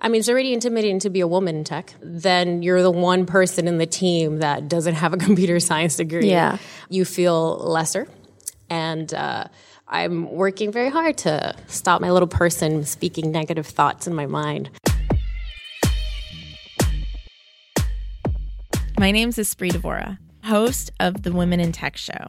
I mean, it's already intimidating to be a woman in tech. Then you're the one person in the team that doesn't have a computer science degree. Yeah. You feel lesser. And I'm working very hard to stop my little person speaking negative thoughts in my mind. My name's Espri Devora, host of the Women in Tech Show.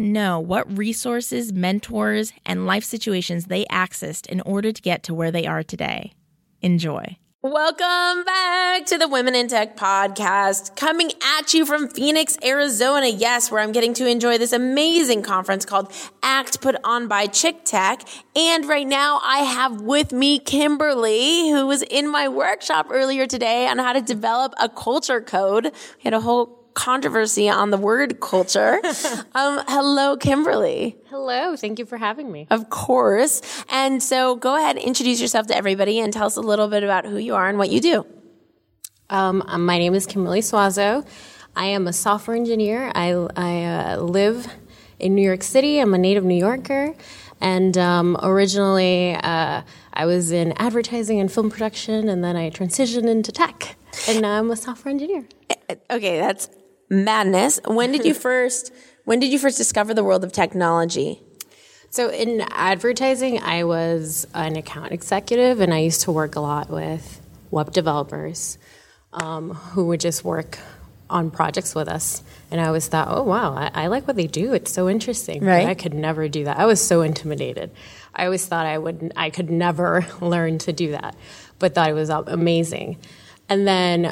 know what resources, mentors, and life situations they accessed in order to get to where they are today. Enjoy. Welcome back to the Women in Tech podcast, coming at you from Phoenix, Arizona. Yes, where I'm getting to enjoy this amazing conference called ACT, put on by Chick Tech. And right now I have with me Kimberly, who was in my workshop earlier today on how to develop a culture code. We had a whole controversy on the word culture. Hello, Kimberly. Hello. Thank you for having me. Of course. And so go ahead and introduce yourself to everybody and tell us a little bit about who you are and what you do. My name is Kimberly Suazo. I am a software engineer. I live in New York City. I'm a native New Yorker. And originally I was in advertising and film production, and then I transitioned into tech. And now I'm a software engineer. Okay, that's madness. When did you first discover the world of technology? So in advertising, I was an account executive, and I used to work a lot with web developers who would just work on projects with us. And I always thought, oh, wow, I like what they do. It's so interesting. Right. I could never do that. I was so intimidated. I always thought I could never learn to do that, but thought it was amazing. And then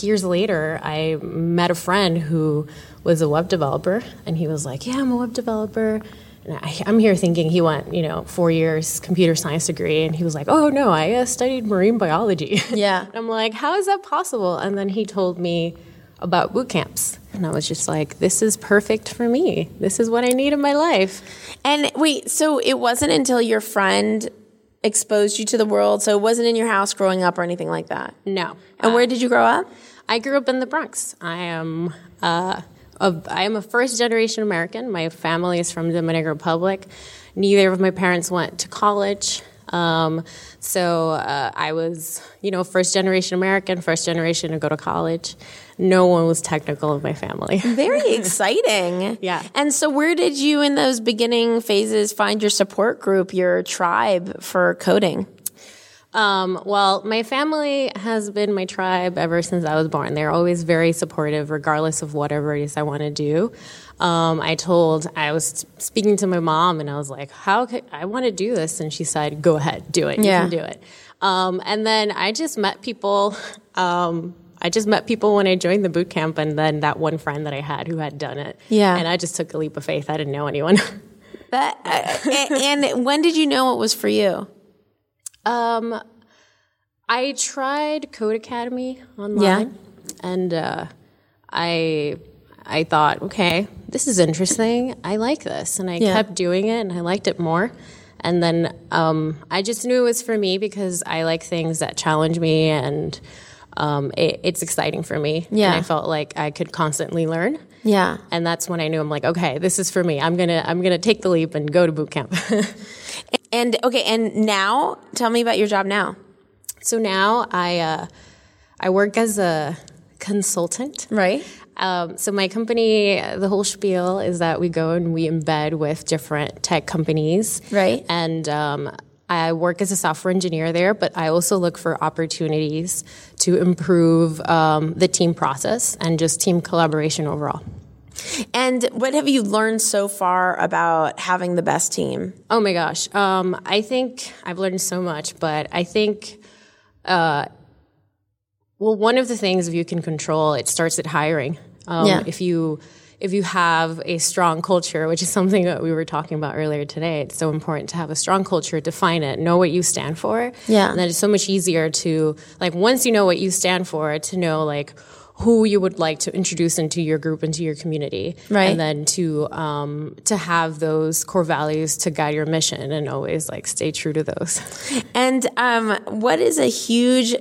years later, I met a friend who was a web developer, and he was like, yeah, I'm a web developer. And I'm here thinking he went, 4 years computer science degree, and he was like, oh, no, I studied marine biology. Yeah. And I'm like, how is that possible? And then he told me about boot camps. And I was just like, this is perfect for me. This is what I need in my life. And wait, so it wasn't until your friend exposed you to the world, so it wasn't in your house growing up or anything like that? No. And where did you grow up? I grew up in the Bronx. I am a first-generation American. My family is from the Dominican Republic. Neither of my parents went to college. So I was, first-generation American, first generation to go to college. No one was technical in my family. Very exciting. Yeah. And so where did you, in those beginning phases, find your support group, your tribe for coding? Well, my family has been my tribe ever since I was born. They're always very supportive, regardless of whatever it is I want to do. I was speaking to my mom, and I was like, I want to do this. And she said, go ahead, do it. Yeah. You can do it. And then I just met people. When I joined the boot camp, and then that one friend that I had who had done it. Yeah. And I just took a leap of faith. I didn't know anyone. And when did you know it was for you? I tried Code Academy online, and I thought, okay, this is interesting. I like this, and I kept doing it, and I liked it more. And then I just knew it was for me because I like things that challenge me, and it's exciting for me. Yeah. And I felt like I could constantly learn. Yeah. And that's when I knew, I'm like, okay, this is for me. I'm gonna take the leap and go to boot camp. And now, tell me about your job now. So now I work as a consultant. Right. So my company, the whole spiel is that we go and we embed with different tech companies. Right. And I work as a software engineer there, but I also look for opportunities to improve the team process and just team collaboration overall. And what have you learned so far about having the best team? Oh, my gosh. I think I've learned so much, but I think, one of the things if you can control, it starts at hiring. If you have a strong culture, which is something that we were talking about earlier today, it's so important to have a strong culture, define it, know what you stand for. Yeah. And then it's so much easier to, like, once you know what you stand for, to know, like, who you would like to introduce into your group, into your community. Right. And then to have those core values to guide your mission and always, like, stay true to those. And what is a huge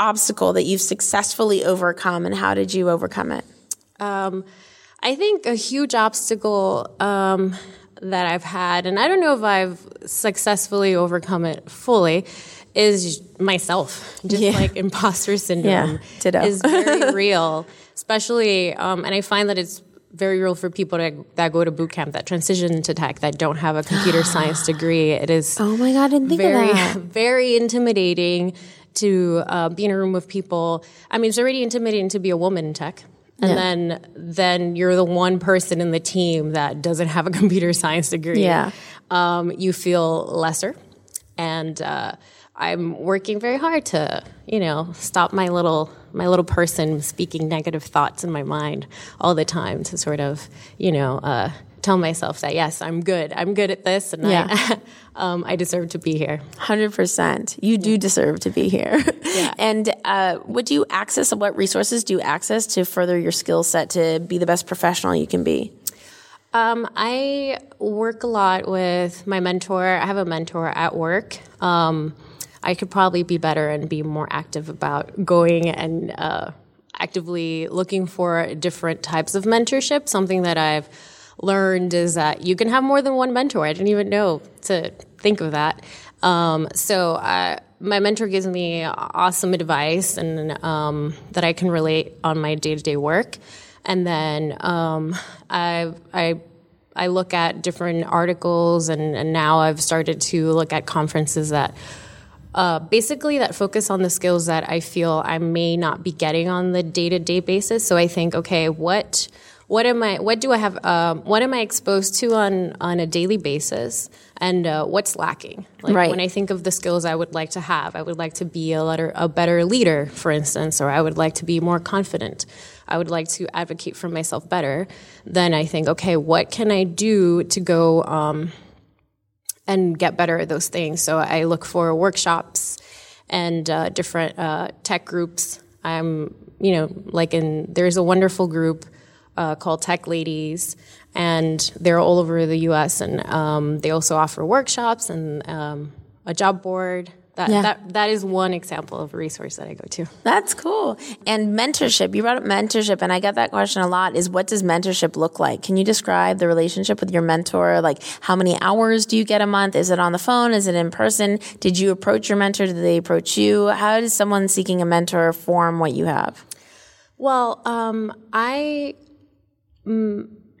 obstacle that you've successfully overcome, and how did you overcome it? I think a huge obstacle that I've had, and I don't know if I've successfully overcome it fully, is myself. Like imposter syndrome is very real, especially, and I find that it's very real for people that go to boot camp, that transition to tech, that don't have a computer science degree. It is very intimidating to be in a room with people. I mean, it's already intimidating to be a woman in tech. And then you're the one person in the team that doesn't have a computer science degree. Yeah. You feel lesser. And I'm working very hard to, stop my little person speaking negative thoughts in my mind all the time to sort of, tell myself that, yes, I'm good at this, and I deserve to be here. 100%. You do deserve to be here. Yeah. And what resources do you access to further your skill set to be the best professional you can be? I work a lot with my mentor. I have a mentor at work. I could probably be better and be more active about going and actively looking for different types of mentorship. Something that I've learned is that you can have more than one mentor. I didn't even know to think of that. So my mentor gives me awesome advice and that I can relate on my day-to-day work. And then I look at different articles, and now I've started to look at conferences that basically that focus on the skills that I feel I may not be getting on the day-to-day basis. So I think, okay, what am I exposed to on a daily basis, and what's lacking? When I think of the skills I would like to have, I would like to be a better leader, for instance, or I would like to be more confident. I would like to advocate for myself better. Then I think, okay, what can I do to go and get better at those things? So I look for workshops and different tech groups. There's a wonderful group called Tech Ladies, and they're all over the U.S. and they also offer workshops and a job board. That is one example of a resource that I go to. That's cool. And mentorship, you brought up mentorship, and I get that question a lot, is what does mentorship look like? Can you describe the relationship with your mentor? Like, how many hours do you get a month? Is it on the phone? Is it in person? Did you approach your mentor? Did they approach you? How does someone seeking a mentor form what you have? Well,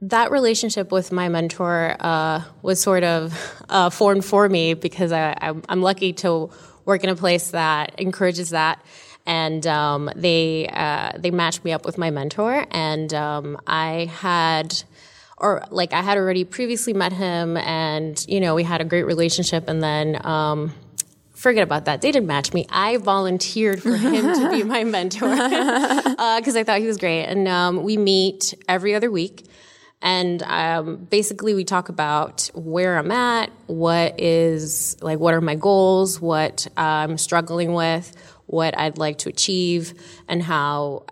that relationship with my mentor was sort of formed for me because I'm lucky to work in a place that encourages that, and they matched me up with my mentor, and I had already previously met him, and we had a great relationship, and then. Forget about that. They didn't match me. I volunteered for him to be my mentor because I thought he was great. And we meet every other week. And basically we talk about where I'm at, what are my goals, what I'm struggling with, what I'd like to achieve, and how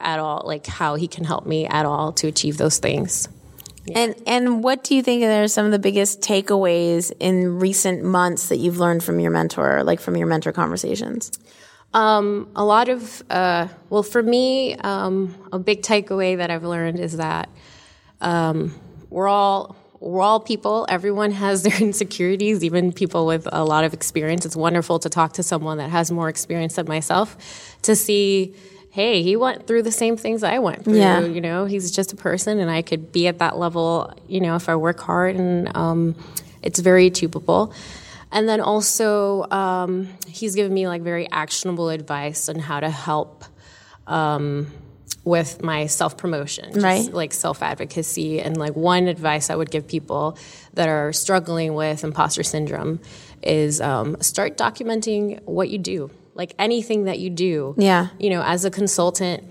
he can help me at all to achieve those things. Yeah. And what do you think are some of the biggest takeaways in recent months that you've learned from your mentor, like from your mentor conversations? A lot of, for me, a big takeaway that I've learned is that we're all people. Everyone has their insecurities, even people with a lot of experience. It's wonderful to talk to someone that has more experience than myself to see. Hey, he went through the same things I went through, he's just a person, and I could be at that level, if I work hard, and it's very achievable. And then also he's given me, like, very actionable advice on how to help with my self-promotion, just like self-advocacy. And like one advice I would give people that are struggling with imposter syndrome is start documenting what you do, like anything that you do. Yeah. You know, as a consultant,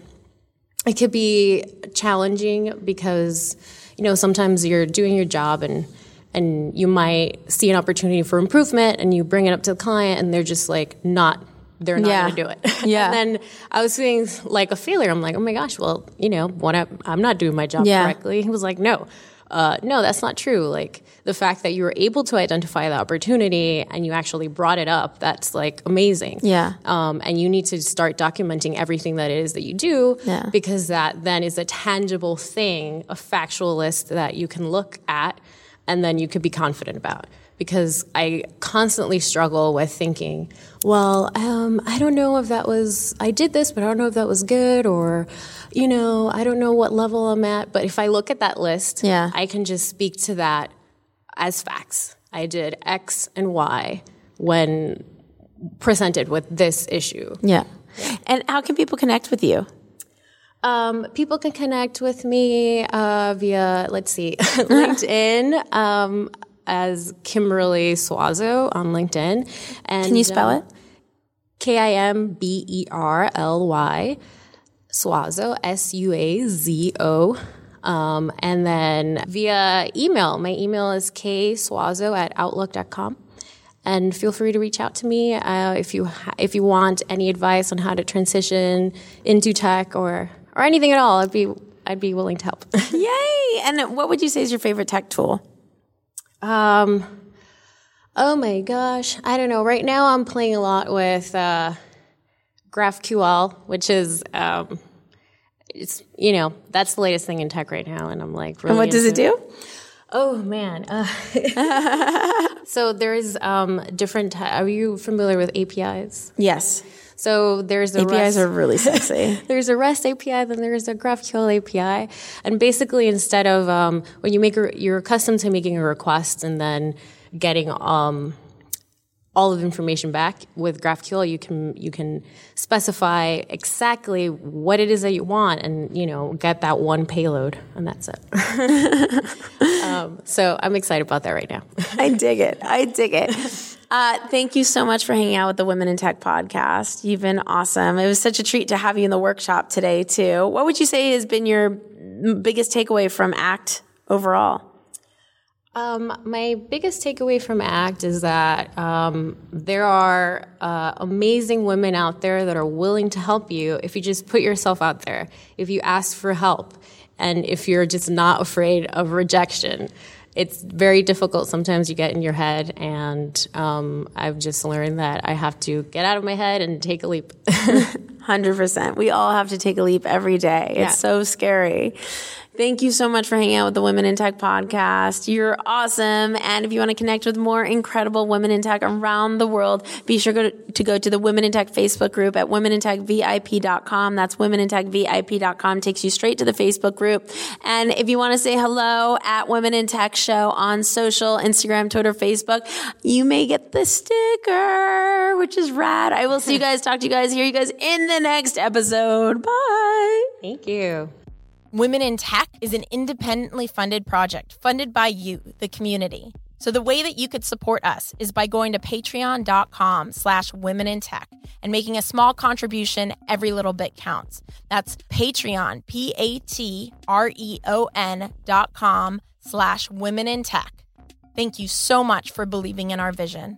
it could be challenging because, you know, sometimes you're doing your job and you might see an opportunity for improvement and you bring it up to the client and they're just like they're not going to do it. Yeah. And then I was feeling like a failure. I'm like, oh my gosh, well, you know, I'm not doing my job correctly. He was like, no, that's not true. Like the fact that you were able to identify the opportunity and you actually brought it up, that's like amazing. Yeah. And you need to start documenting everything that it is that you do because that then is a tangible thing, a factual list that you can look at and then you could be confident about. Because I constantly struggle with thinking, well, I don't know if that was, I did this, but I don't know if that was good or, you know, I don't know what level I'm at. But if I look at that list, I can just speak to that as facts. I did X and Y when presented with this issue. Yeah. And how can people connect with you? People can connect with me via, LinkedIn. As Kimberly Suazo on LinkedIn. And can you spell it? Kimberly Suazo, Suazo. And then via email. My email is ksuazo@outlook.com. And feel free to reach out to me if you want any advice on how to transition into tech or anything at all. I'd be willing to help. Yay! And what would you say is your favorite tech tool? Oh my gosh, I don't know. Right now I'm playing a lot with GraphQL, which is it's that's the latest thing in tech right now, and I'm like really. And what does it do? Oh man. So there's different. Are you familiar with APIs? Yes. So there's APIs are really sexy. There's a REST API, then there's a GraphQL API. And basically instead of when you you're accustomed to making a request and then getting all of the information back with GraphQL, you can specify exactly what it is that you want and, get that one payload and that's it. So I'm excited about that right now. I dig it. Thank you so much for hanging out with the Women in Tech podcast. You've been awesome. It was such a treat to have you in the workshop today too. What would you say has been your biggest takeaway from ACT overall? My biggest takeaway from ACT is that there are amazing women out there that are willing to help you if you just put yourself out there, if you ask for help, and if you're just not afraid of rejection. It's very difficult. Sometimes you get in your head, and I've just learned that I have to get out of my head and take a leap. 100%. We all have to take a leap every day. Yeah. It's so scary. Thank you so much for hanging out with the Women in Tech podcast. You're awesome. And if you want to connect with more incredible women in tech around the world, be sure to go to the Women in Tech Facebook group at womenintechvip.com. That's womenintechvip.com. Takes you straight to the Facebook group. And if you want to say hello at Women in Tech Show on social, Instagram, Twitter, Facebook, you may get the sticker, which is rad. I will see you guys, talk to you guys, hear you guys in the next episode. Bye. Thank you. Women in Tech is an independently funded project funded by you, the community. So the way that you could support us is by going to patreon.com/womenintech and making a small contribution. Every little bit counts. That's Patreon, patreon.com/womenintech. Thank you so much for believing in our vision.